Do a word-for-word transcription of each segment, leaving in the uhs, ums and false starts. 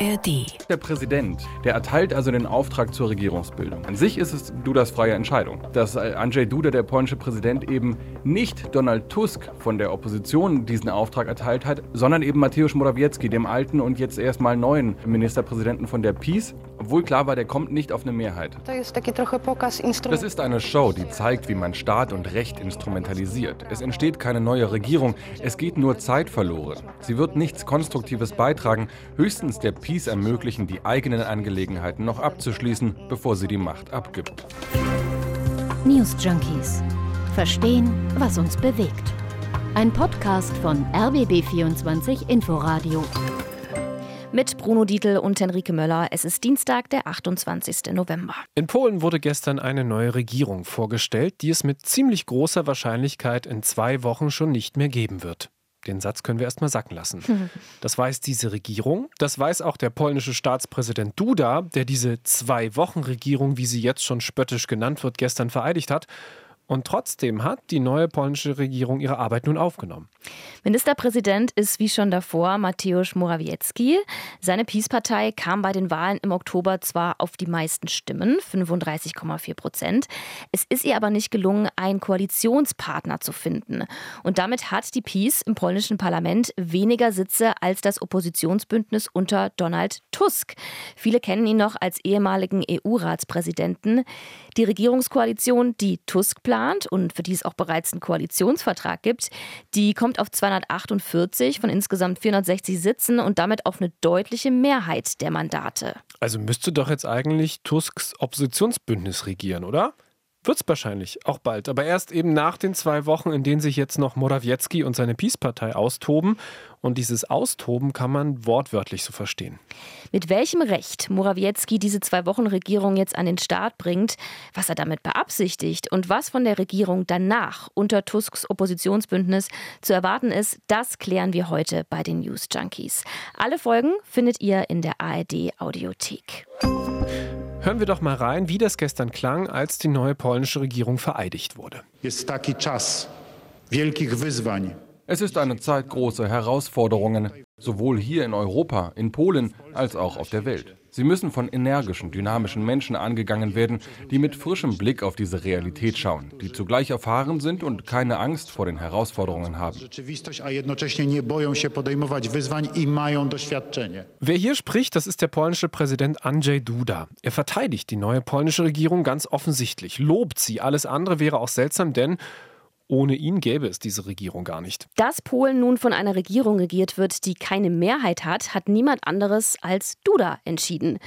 A R D. Der Präsident, der erteilt also den Auftrag zur Regierungsbildung. An sich ist es Dudas freie Entscheidung. Dass Andrzej Duda, der polnische Präsident, eben nicht Donald Tusk von der Opposition diesen Auftrag erteilt hat, sondern eben Mateusz Morawiecki, dem alten und jetzt erstmal neuen Ministerpräsidenten von der PiS, obwohl klar war, der kommt nicht auf eine Mehrheit. Das ist eine Show, die zeigt, wie man Staat und Recht instrumentalisiert. Es entsteht keine neue Regierung, es geht nur Zeit verloren. Sie wird nichts Konstruktives beitragen, höchstens der PiS ermöglichen, die eigenen Angelegenheiten noch abzuschließen, bevor sie die Macht abgibt. Newsjunkies. Verstehen, was uns bewegt. Ein Podcast von r b b vierundzwanzig inforadio. Mit Bruno Dietel und Henrike Möller. Es ist Dienstag, der achtundzwanzigster November. In Polen wurde gestern eine neue Regierung vorgestellt, die es mit ziemlich großer Wahrscheinlichkeit in zwei Wochen schon nicht mehr geben wird. Den Satz können wir erstmal sacken lassen. Das weiß diese Regierung. Das weiß auch der polnische Staatspräsident Duda, der diese Zwei-Wochen-Regierung, wie sie jetzt schon spöttisch genannt wird, gestern vereidigt hat. Und trotzdem hat die neue polnische Regierung ihre Arbeit nun aufgenommen. Ministerpräsident ist wie schon davor Mateusz Morawiecki. Seine PiS-Partei kam bei den Wahlen im Oktober zwar auf die meisten Stimmen, fünfunddreißig Komma vier Prozent. Es ist ihr aber nicht gelungen, einen Koalitionspartner zu finden. Und damit hat die PiS im polnischen Parlament weniger Sitze als das Oppositionsbündnis unter Donald Tusk. Viele kennen ihn noch als ehemaligen E U-Ratspräsidenten. Die Regierungskoalition, die Tusk plant, und für die es auch bereits einen Koalitionsvertrag gibt, die kommt auf zweihundertachtundvierzig von insgesamt vierhundertsechzig Sitzen und damit auf eine deutliche Mehrheit der Mandate. Also müsste doch jetzt eigentlich Tusks Oppositionsbündnis regieren, oder? Wird's wahrscheinlich, auch bald. Aber erst eben nach den zwei Wochen, in denen sich jetzt noch Morawiecki und seine PiS-Partei austoben. Und dieses Austoben kann man wortwörtlich so verstehen. Mit welchem Recht Morawiecki diese Zwei-Wochen-Regierung jetzt an den Start bringt, was er damit beabsichtigt und was von der Regierung danach unter Tusks Oppositionsbündnis zu erwarten ist, das klären wir heute bei den News Junkies. Alle Folgen findet ihr in der A R D-Audiothek. Hören wir doch mal rein, wie das gestern klang, als die neue polnische Regierung vereidigt wurde. Es ist eine Zeit großer Herausforderungen, sowohl hier in Europa, in Polen als auch auf der Welt. Sie müssen von energischen, dynamischen Menschen angegangen werden, die mit frischem Blick auf diese Realität schauen, die zugleich erfahren sind und keine Angst vor den Herausforderungen haben. Wer hier spricht, das ist der polnische Präsident Andrzej Duda. Er verteidigt die neue polnische Regierung ganz offensichtlich, lobt sie. Alles andere wäre auch seltsam, denn ohne ihn gäbe es diese Regierung gar nicht. Dass Polen nun von einer Regierung regiert wird, die keine Mehrheit hat, hat niemand anderes als Duda entschieden.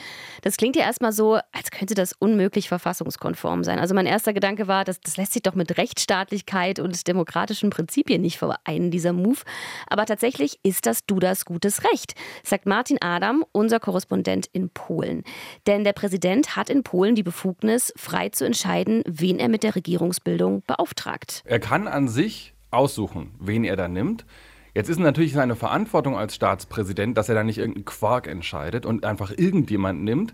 Das klingt ja erstmal so, als könnte das unmöglich verfassungskonform sein. Also mein erster Gedanke war, das, das lässt sich doch mit Rechtsstaatlichkeit und demokratischen Prinzipien nicht vereinen, dieser Move. Aber tatsächlich ist das Dudas gutes Recht, sagt Martin Adam, unser Korrespondent in Polen. Denn der Präsident hat in Polen die Befugnis, frei zu entscheiden, wen er mit der Regierungsbildung beauftragt. Er kann kann an sich aussuchen, wen er da nimmt. Jetzt ist natürlich seine Verantwortung als Staatspräsident, dass er da nicht irgendeinen Quark entscheidet und einfach irgendjemand nimmt.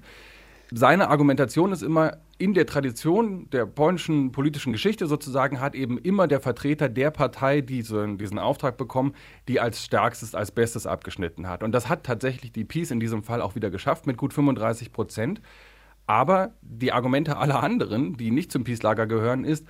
Seine Argumentation ist immer, in der Tradition der polnischen politischen Geschichte sozusagen hat eben immer der Vertreter der Partei diesen, diesen Auftrag bekommen, die als stärkstes, als bestes abgeschnitten hat. Und das hat tatsächlich die PiS in diesem Fall auch wieder geschafft mit gut fünfunddreißig Prozent. Aber die Argumente aller anderen, die nicht zum PiS-Lager gehören, ist,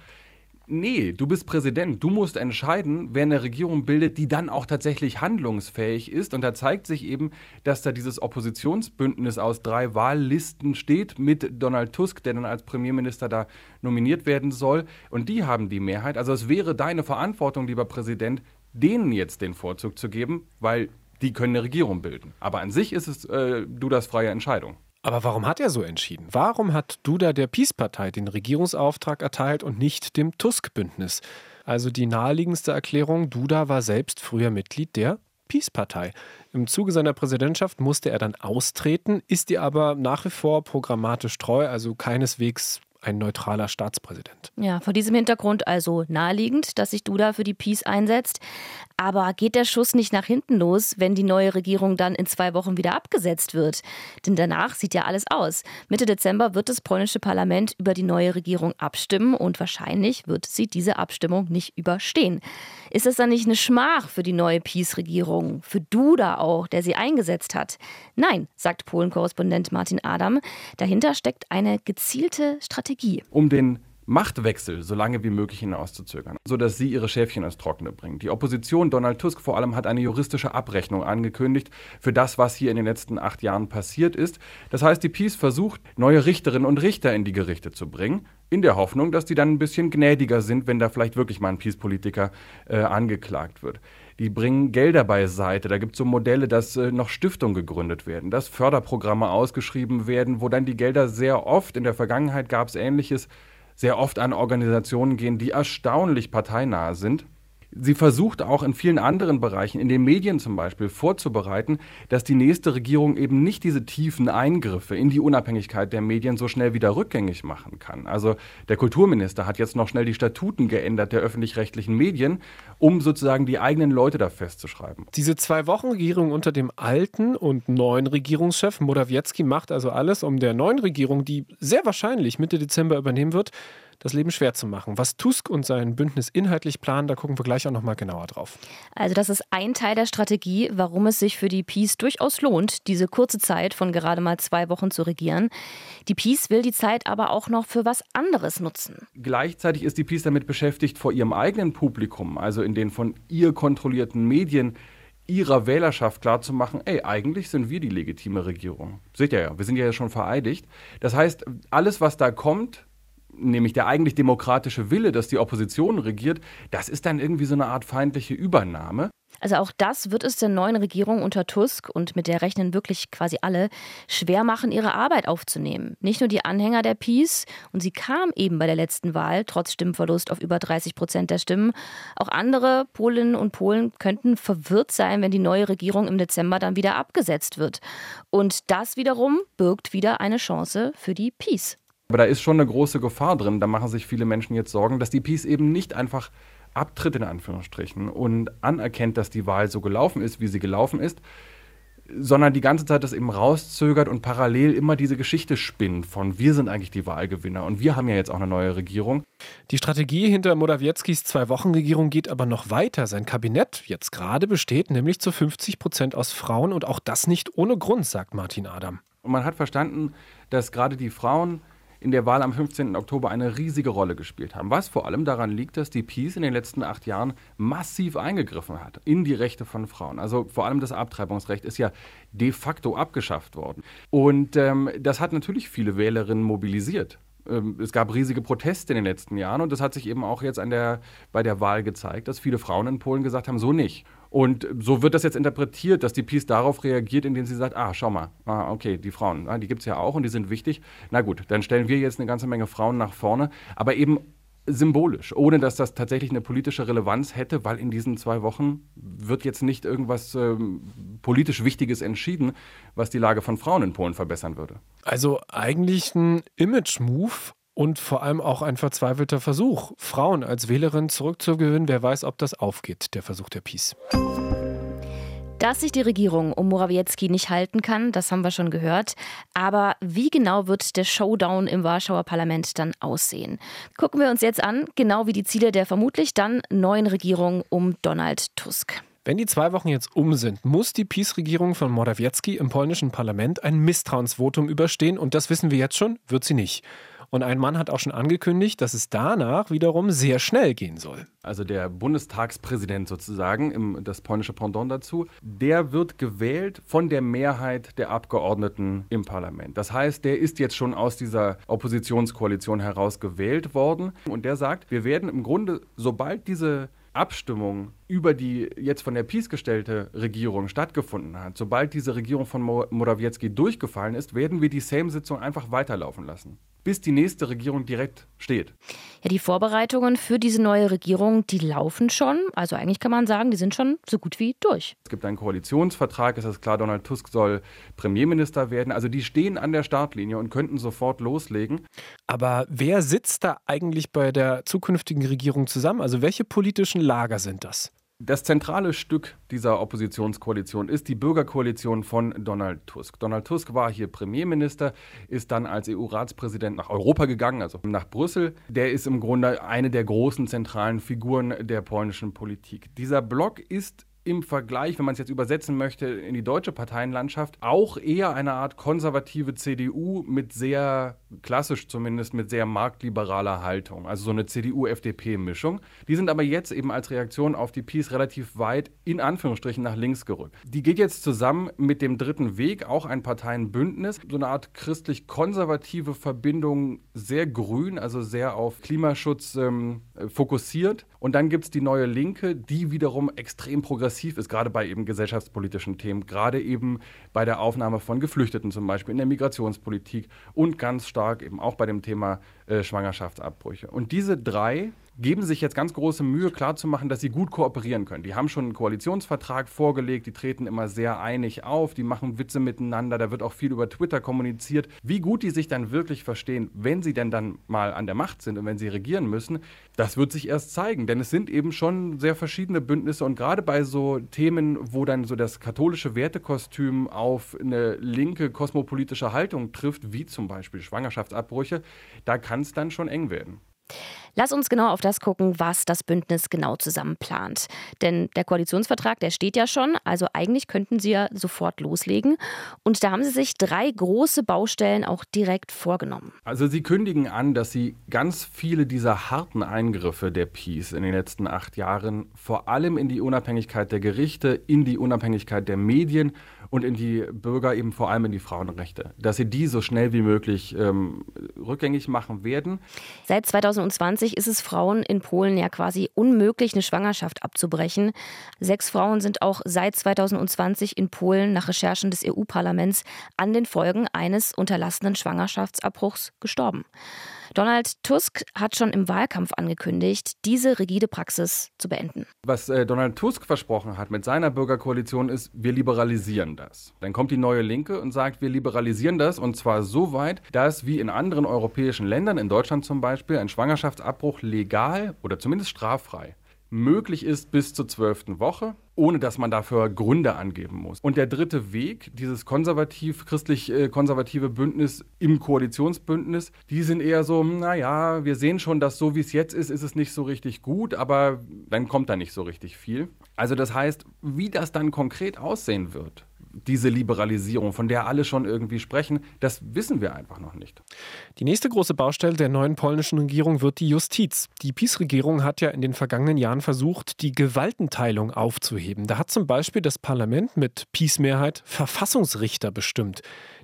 nee, du bist Präsident, du musst entscheiden, wer eine Regierung bildet, die dann auch tatsächlich handlungsfähig ist. Und da zeigt sich eben, dass da dieses Oppositionsbündnis aus drei Wahllisten steht mit Donald Tusk, der dann als Premierminister da nominiert werden soll. Und die haben die Mehrheit. Also es wäre deine Verantwortung, lieber Präsident, denen jetzt den Vorzug zu geben, weil die können eine Regierung bilden. Aber an sich ist es äh, Dudas freie Entscheidung. Aber warum hat er so entschieden? Warum hat Duda der PiS-Partei den Regierungsauftrag erteilt und nicht dem Tusk-Bündnis? Also die naheliegendste Erklärung, Duda war selbst früher Mitglied der PiS-Partei. Im Zuge seiner Präsidentschaft musste er dann austreten, ist ihr aber nach wie vor programmatisch treu, also keineswegs ein neutraler Staatspräsident. Ja, vor diesem Hintergrund also naheliegend, dass sich Duda für die PiS einsetzt. Aber geht der Schuss nicht nach hinten los, wenn die neue Regierung dann in zwei Wochen wieder abgesetzt wird? Denn danach sieht ja alles aus. Mitte Dezember wird das polnische Parlament über die neue Regierung abstimmen und wahrscheinlich wird sie diese Abstimmung nicht überstehen. Ist das dann nicht eine Schmach für die neue PiS-Regierung? Für Duda auch, der sie eingesetzt hat? Nein, sagt Polen-Korrespondent Martin Adam. Dahinter steckt eine gezielte Strategie. Um den Machtwechsel so lange wie möglich hinauszuzögern, sodass sie ihre Schäfchen ins Trockene bringen. Die Opposition, Donald Tusk vor allem, hat eine juristische Abrechnung angekündigt für das, was hier in den letzten acht Jahren passiert ist. Das heißt, die PiS versucht, neue Richterinnen und Richter in die Gerichte zu bringen, in der Hoffnung, dass die dann ein bisschen gnädiger sind, wenn da vielleicht wirklich mal ein PiS-Politiker äh, angeklagt wird. Die bringen Gelder beiseite. Da gibt es so Modelle, dass äh, noch Stiftungen gegründet werden, dass Förderprogramme ausgeschrieben werden, wo dann die Gelder sehr oft, in der Vergangenheit gab es Ähnliches, sehr oft an Organisationen gehen, die erstaunlich parteinah sind. Sie versucht auch in vielen anderen Bereichen, in den Medien zum Beispiel, vorzubereiten, dass die nächste Regierung eben nicht diese tiefen Eingriffe in die Unabhängigkeit der Medien so schnell wieder rückgängig machen kann. Also der Kulturminister hat jetzt noch schnell die Statuten geändert der öffentlich-rechtlichen Medien, um sozusagen die eigenen Leute da festzuschreiben. Diese zwei Wochen Regierung unter dem alten und neuen Regierungschef Morawiecki macht also alles, um der neuen Regierung, die sehr wahrscheinlich Mitte Dezember übernehmen wird, das Leben schwer zu machen. Was Tusk und sein Bündnis inhaltlich planen, da gucken wir gleich auch nochmal genauer drauf. Also das ist ein Teil der Strategie, warum es sich für die PiS durchaus lohnt, diese kurze Zeit von gerade mal zwei Wochen zu regieren. Die PiS will die Zeit aber auch noch für was anderes nutzen. Gleichzeitig ist die PiS damit beschäftigt, vor ihrem eigenen Publikum, also in den von ihr kontrollierten Medien, ihrer Wählerschaft klarzumachen, ey, eigentlich sind wir die legitime Regierung. Seht ihr ja, wir sind ja schon vereidigt. Das heißt, alles, was da kommt, nämlich der eigentlich demokratische Wille, dass die Opposition regiert, das ist dann irgendwie so eine Art feindliche Übernahme. Also auch das wird es der neuen Regierung unter Tusk, und mit der rechnen wirklich quasi alle, schwer machen, ihre Arbeit aufzunehmen. Nicht nur die Anhänger der PiS, und sie kam eben bei der letzten Wahl trotz Stimmverlust auf über dreißig Prozent der Stimmen. Auch andere Polinnen und Polen könnten verwirrt sein, wenn die neue Regierung im Dezember dann wieder abgesetzt wird. Und das wiederum birgt wieder eine Chance für die PiS. Aber da ist schon eine große Gefahr drin, da machen sich viele Menschen jetzt Sorgen, dass die PiS eben nicht einfach abtritt in Anführungsstrichen und anerkennt, dass die Wahl so gelaufen ist, wie sie gelaufen ist, sondern die ganze Zeit das eben rauszögert und parallel immer diese Geschichte spinnt von wir sind eigentlich die Wahlgewinner und wir haben ja jetzt auch eine neue Regierung. Die Strategie hinter Morawieckis Zwei-Wochen-Regierung geht aber noch weiter. Sein Kabinett jetzt gerade besteht nämlich zu fünfzig Prozent aus Frauen und auch das nicht ohne Grund, sagt Martin Adam. Und man hat verstanden, dass gerade die Frauen in der Wahl am fünfzehnten Oktober eine riesige Rolle gespielt haben. Was vor allem daran liegt, dass die PiS in den letzten acht Jahren massiv eingegriffen hat in die Rechte von Frauen. Also vor allem das Abtreibungsrecht ist ja de facto abgeschafft worden. Und ähm, das hat natürlich viele Wählerinnen mobilisiert. Ähm, es gab riesige Proteste in den letzten Jahren und das hat sich eben auch jetzt an der, bei der Wahl gezeigt, dass viele Frauen in Polen gesagt haben, so nicht. Und so wird das jetzt interpretiert, dass die PiS darauf reagiert, indem sie sagt, ah, schau mal, ah, okay, die Frauen, ah, die gibt es ja auch und die sind wichtig. Na gut, dann stellen wir jetzt eine ganze Menge Frauen nach vorne, aber eben symbolisch, ohne dass das tatsächlich eine politische Relevanz hätte, weil in diesen zwei Wochen wird jetzt nicht irgendwas ähm, politisch Wichtiges entschieden, was die Lage von Frauen in Polen verbessern würde. Also eigentlich ein Image-Move. Und vor allem auch ein verzweifelter Versuch, Frauen als Wählerin zurückzugewinnen. Wer weiß, ob das aufgeht, der Versuch der PiS. Dass sich die Regierung um Morawiecki nicht halten kann, das haben wir schon gehört. Aber wie genau wird der Showdown im Warschauer Parlament dann aussehen? Gucken wir uns jetzt an, genau wie die Ziele der vermutlich dann neuen Regierung um Donald Tusk. Wenn die zwei Wochen jetzt um sind, muss die PiS-Regierung von Morawiecki im polnischen Parlament ein Misstrauensvotum überstehen. Und das wissen wir jetzt schon, wird sie nicht. Und ein Mann hat auch schon angekündigt, dass es danach wiederum sehr schnell gehen soll. Also der Bundestagspräsident sozusagen, im, das polnische Pendant dazu, der wird gewählt von der Mehrheit der Abgeordneten im Parlament. Das heißt, der ist jetzt schon aus dieser Oppositionskoalition heraus gewählt worden. Und der sagt, wir werden im Grunde, sobald diese Abstimmung über die jetzt von der PiS gestellte Regierung stattgefunden hat, sobald diese Regierung von Morawiecki durchgefallen ist, werden wir die Sejm-Sitzung einfach weiterlaufen lassen. bis die nächste Regierung direkt steht? Ja, die Vorbereitungen für diese neue Regierung, die laufen schon. Also eigentlich kann man sagen, die sind schon so gut wie durch. Es gibt einen Koalitionsvertrag, es ist klar, Donald Tusk soll Premierminister werden. Also die stehen an der Startlinie und könnten sofort loslegen. Aber wer sitzt da eigentlich bei der zukünftigen Regierung zusammen? Also welche politischen Lager sind das? Das zentrale Stück dieser Oppositionskoalition ist die Bürgerkoalition von Donald Tusk. Donald Tusk war hier Premierminister, ist dann als E U-Ratspräsident nach Europa gegangen, also nach Brüssel. Der ist im Grunde eine der großen zentralen Figuren der polnischen Politik. Dieser Block ist im Vergleich, wenn man es jetzt übersetzen möchte, in die deutsche Parteienlandschaft, auch eher eine Art konservative C D U mit sehr, klassisch zumindest, mit sehr marktliberaler Haltung. Also so eine C D U-F D P-Mischung. Die sind aber jetzt eben als Reaktion auf die PiS relativ weit, in Anführungsstrichen, nach links gerückt. Die geht jetzt zusammen mit dem Dritten Weg, auch ein Parteienbündnis, so eine Art christlich-konservative Verbindung, sehr grün, also sehr auf Klimaschutz ähm, fokussiert. Und dann gibt es die Neue Linke, die wiederum extrem progressiv ist, gerade bei eben gesellschaftspolitischen Themen, gerade eben bei der Aufnahme von Geflüchteten zum Beispiel, in der Migrationspolitik und ganz stark eben auch bei dem Thema äh, Schwangerschaftsabbrüche. Und diese drei geben sich jetzt ganz große Mühe, klarzumachen, dass sie gut kooperieren können. Die haben schon einen Koalitionsvertrag vorgelegt, die treten immer sehr einig auf, die machen Witze miteinander, da wird auch viel über Twitter kommuniziert. Wie gut die sich dann wirklich verstehen, wenn sie denn dann mal an der Macht sind und wenn sie regieren müssen, das wird sich erst zeigen, denn es sind eben schon sehr verschiedene Bündnisse und gerade bei so Themen, wo dann so das katholische Wertekostüm auf eine linke kosmopolitische Haltung trifft, wie zum Beispiel Schwangerschaftsabbrüche, da kann es dann schon eng werden. Lass uns genau auf das gucken, was das Bündnis genau zusammen plant. Denn der Koalitionsvertrag, der steht ja schon, also eigentlich könnten sie ja sofort loslegen. Und da haben sie sich drei große Baustellen auch direkt vorgenommen. Also sie kündigen an, dass sie ganz viele dieser harten Eingriffe der PiS in den letzten acht Jahren vor allem in die Unabhängigkeit der Gerichte, in die Unabhängigkeit der Medien und in die Bürger, eben vor allem in die Frauenrechte, dass sie die so schnell wie möglich ähm, rückgängig machen werden. Seit zweitausendzwanzig ist es Frauen in Polen ja quasi unmöglich, eine Schwangerschaft abzubrechen. Sechs Frauen sind auch seit zweitausendzwanzig in Polen nach Recherchen des E U-Parlaments an den Folgen eines unterlassenen Schwangerschaftsabbruchs gestorben. Donald Tusk hat schon im Wahlkampf angekündigt, diese rigide Praxis zu beenden. Was äh, Donald Tusk versprochen hat mit seiner Bürgerkoalition ist, wir liberalisieren das. Dann kommt die Neue Linke und sagt, wir liberalisieren das und zwar so weit, dass wie in anderen europäischen Ländern, in Deutschland zum Beispiel, ein Schwangerschaftsabbruch legal oder zumindest straffrei möglich ist bis zur zwölften Woche, ohne dass man dafür Gründe angeben muss. Und der dritte Weg, dieses konservativ, christlich-konservative Bündnis im Koalitionsbündnis, die sind eher so, naja, wir sehen schon, dass so wie es jetzt ist, ist es nicht so richtig gut, aber dann kommt da nicht so richtig viel. Also das heißt, wie das dann konkret aussehen wird, diese Liberalisierung, von der alle schon irgendwie sprechen, das wissen wir einfach noch nicht. Die nächste große Baustelle der neuen polnischen Regierung wird die Justiz. Die PiS-Regierung hat ja in den vergangenen Jahren versucht, die Gewaltenteilung aufzuheben. Da hat zum Beispiel das Parlament mit PiS-Mehrheit Verfassungsrichter bestimmt.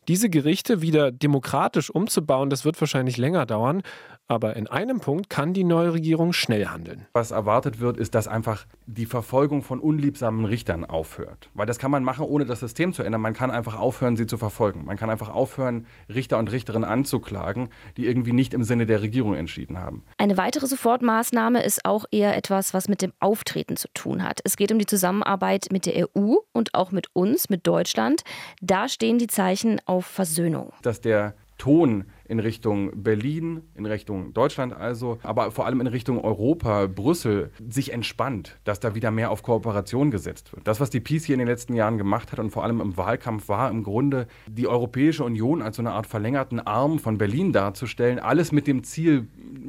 Diese Gerichte wieder demokratisch umzubauen, das wird wahrscheinlich länger dauern. Aber in einem Punkt kann die neue Regierung schnell handeln. Was erwartet wird, ist, dass einfach die Verfolgung von unliebsamen Richtern aufhört. Weil das kann man machen, ohne das System zu ändern. Man kann einfach aufhören, sie zu verfolgen. Man kann einfach aufhören, Richter und Richterinnen anzuklagen, die irgendwie nicht im Sinne der Regierung entschieden haben. Eine weitere Sofortmaßnahme ist auch eher etwas, was mit dem Auftreten zu tun hat. Es geht um die Zusammenarbeit mit der E U und auch mit uns, mit Deutschland. Da stehen die Zeichen auf Versöhnung. Dass der Ton in Richtung Berlin, in Richtung Deutschland also, aber vor allem in Richtung Europa, Brüssel, sich entspannt, dass da wieder mehr auf Kooperation gesetzt wird. Das, was die PiS hier in den letzten Jahren gemacht hat und vor allem im Wahlkampf war, im Grunde die Europäische Union als so eine Art verlängerten Arm von Berlin darzustellen, alles mit dem Ziel,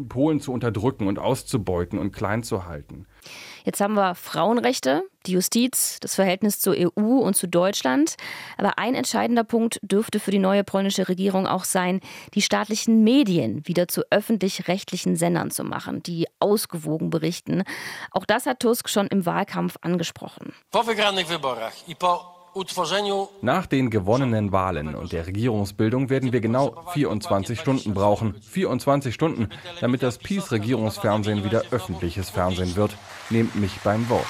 Polen zu unterdrücken und auszubeuten und klein zu halten. Jetzt haben wir Frauenrechte, die Justiz, das Verhältnis zur E U und zu Deutschland. Aber ein entscheidender Punkt dürfte für die neue polnische Regierung auch sein, die staatlichen Medien wieder zu öffentlich-rechtlichen Sendern zu machen, die ausgewogen berichten. Auch das hat Tusk schon im Wahlkampf angesprochen. Nach den gewonnenen Wahlen und der Regierungsbildung werden wir genau vierundzwanzig Stunden brauchen. vierundzwanzig Stunden, damit das PiS-Regierungsfernsehen wieder öffentliches Fernsehen wird. Nehmt mich beim Wort.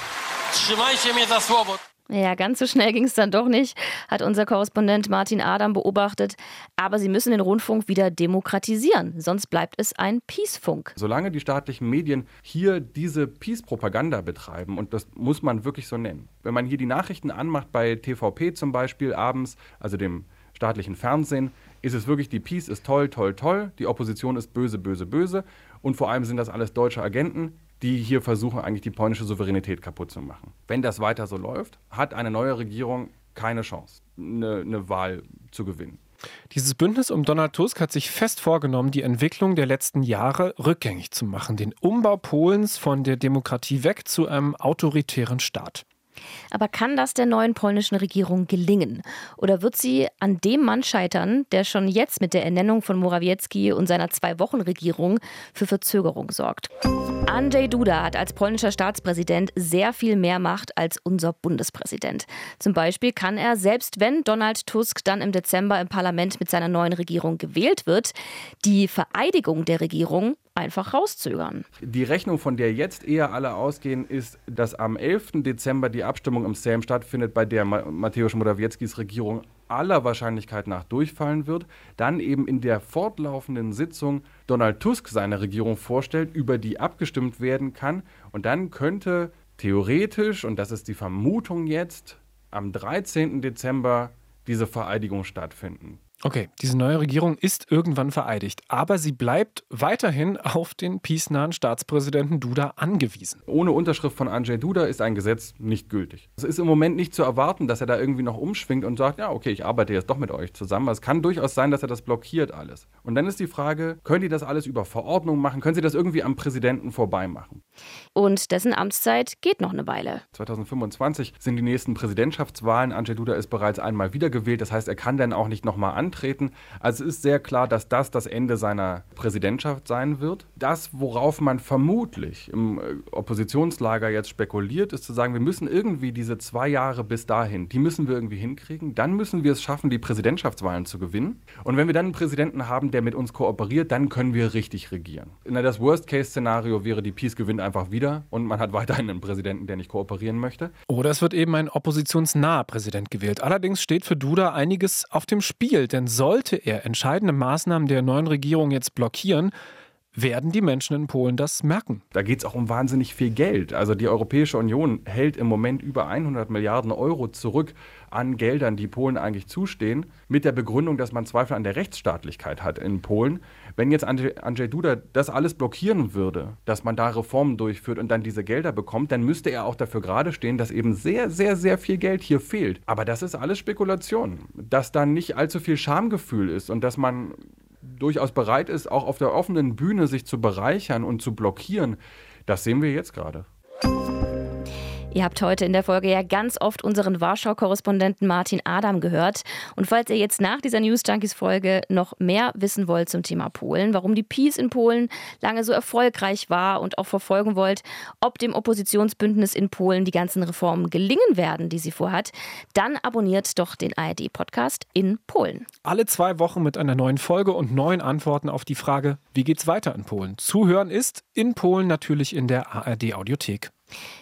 Ja, ganz so schnell ging es dann doch nicht, hat unser Korrespondent Martin Adam beobachtet. Aber sie müssen den Rundfunk wieder demokratisieren, sonst bleibt es ein PiS-Funk. Solange die staatlichen Medien hier diese PiS-Propaganda betreiben, und das muss man wirklich so nennen, wenn man hier die Nachrichten anmacht bei T V P zum Beispiel abends, also dem staatlichen Fernsehen, ist es wirklich, die PiS ist toll, toll, toll, die Opposition ist böse, böse, böse und vor allem sind das alles deutsche Agenten, die hier versuchen, eigentlich die polnische Souveränität kaputt zu machen. Wenn das weiter so läuft, hat eine neue Regierung keine Chance, eine, eine Wahl zu gewinnen. Dieses Bündnis um Donald Tusk hat sich fest vorgenommen, die Entwicklung der letzten Jahre rückgängig zu machen, den Umbau Polens von der Demokratie weg zu einem autoritären Staat. Aber kann das der neuen polnischen Regierung gelingen? Oder wird sie an dem Mann scheitern, der schon jetzt mit der Ernennung von Morawiecki und seiner Zwei-Wochen-Regierung für Verzögerung sorgt? Andrzej Duda hat als polnischer Staatspräsident sehr viel mehr Macht als unser Bundespräsident. Zum Beispiel kann er, selbst wenn Donald Tusk dann im Dezember im Parlament mit seiner neuen Regierung gewählt wird, die Vereidigung der Regierung einfach rauszögern. Die Rechnung, von der jetzt eher alle ausgehen, ist, dass am elften Dezember die Abstimmung im Sejm stattfindet, bei der Mateusz Morawieckis Regierung aller Wahrscheinlichkeit nach durchfallen wird, dann eben in der fortlaufenden Sitzung Donald Tusk seine Regierung vorstellt, über die abgestimmt werden kann. Und dann könnte theoretisch, und das ist die Vermutung jetzt, am dreizehnten Dezember diese Vereidigung stattfinden. Okay, diese neue Regierung ist irgendwann vereidigt, aber sie bleibt weiterhin auf den PiS-nahen Staatspräsidenten Duda angewiesen. Ohne Unterschrift von Andrzej Duda ist ein Gesetz nicht gültig. Es ist im Moment nicht zu erwarten, dass er da irgendwie noch umschwingt und sagt, ja okay, ich arbeite jetzt doch mit euch zusammen. Es kann durchaus sein, dass er das blockiert alles. Und dann ist die Frage, können die das alles über Verordnung machen? Können sie das irgendwie am Präsidenten vorbei machen? Und dessen Amtszeit geht noch eine Weile. zweitausendfünfundzwanzig sind die nächsten Präsidentschaftswahlen. Andrzej Duda ist bereits einmal wiedergewählt. Das heißt, er kann dann auch nicht nochmal antreten. Antreten. Also es ist sehr klar, dass das das Ende seiner Präsidentschaft sein wird. Das, worauf man vermutlich im Oppositionslager jetzt spekuliert, ist zu sagen, wir müssen irgendwie diese zwei Jahre bis dahin, die müssen wir irgendwie hinkriegen. Dann müssen wir es schaffen, die Präsidentschaftswahlen zu gewinnen. Und wenn wir dann einen Präsidenten haben, der mit uns kooperiert, dann können wir richtig regieren. Na, das Worst-Case-Szenario wäre, die PiS gewinnt einfach wieder und man hat weiterhin einen Präsidenten, der nicht kooperieren möchte. Oder es wird eben ein oppositionsnaher Präsident gewählt. Allerdings steht für Duda einiges auf dem Spiel. Denn sollte er entscheidende Maßnahmen der neuen Regierung jetzt blockieren, werden die Menschen in Polen das merken. Da geht es auch um wahnsinnig viel Geld. Also die Europäische Union hält im Moment über hundert Milliarden Euro zurück an Geldern, die Polen eigentlich zustehen, mit der Begründung, dass man Zweifel an der Rechtsstaatlichkeit hat in Polen. Wenn jetzt Andrzej Duda das alles blockieren würde, dass man da Reformen durchführt und dann diese Gelder bekommt, dann müsste er auch dafür gerade stehen, dass eben sehr, sehr, sehr viel Geld hier fehlt. Aber das ist alles Spekulation. Dass da nicht allzu viel Schamgefühl ist und dass man durchaus bereit ist, auch auf der offenen Bühne sich zu bereichern und zu blockieren, das sehen wir jetzt gerade. Ihr habt heute in der Folge ja ganz oft unseren Warschau-Korrespondenten Martin Adam gehört. Und falls ihr jetzt nach dieser Newsjunkies-Folge noch mehr wissen wollt zum Thema Polen, warum die PiS in Polen lange so erfolgreich war und auch verfolgen wollt, ob dem Oppositionsbündnis in Polen die ganzen Reformen gelingen werden, die sie vorhat, dann abonniert doch den A R D-Podcast in Polen. Alle zwei Wochen mit einer neuen Folge und neuen Antworten auf die Frage, wie geht's weiter in Polen? Zuhören ist in Polen natürlich in der A R D-Audiothek.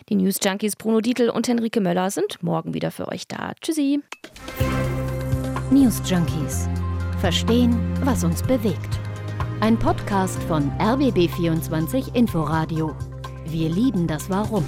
Die Newsjunkies Bruno Dietel und Henrike Möller sind morgen wieder für euch da. Tschüssi. Newsjunkies. Verstehen, was uns bewegt. Ein Podcast von R B B vierundzwanzig Inforadio. Wir lieben das Warum.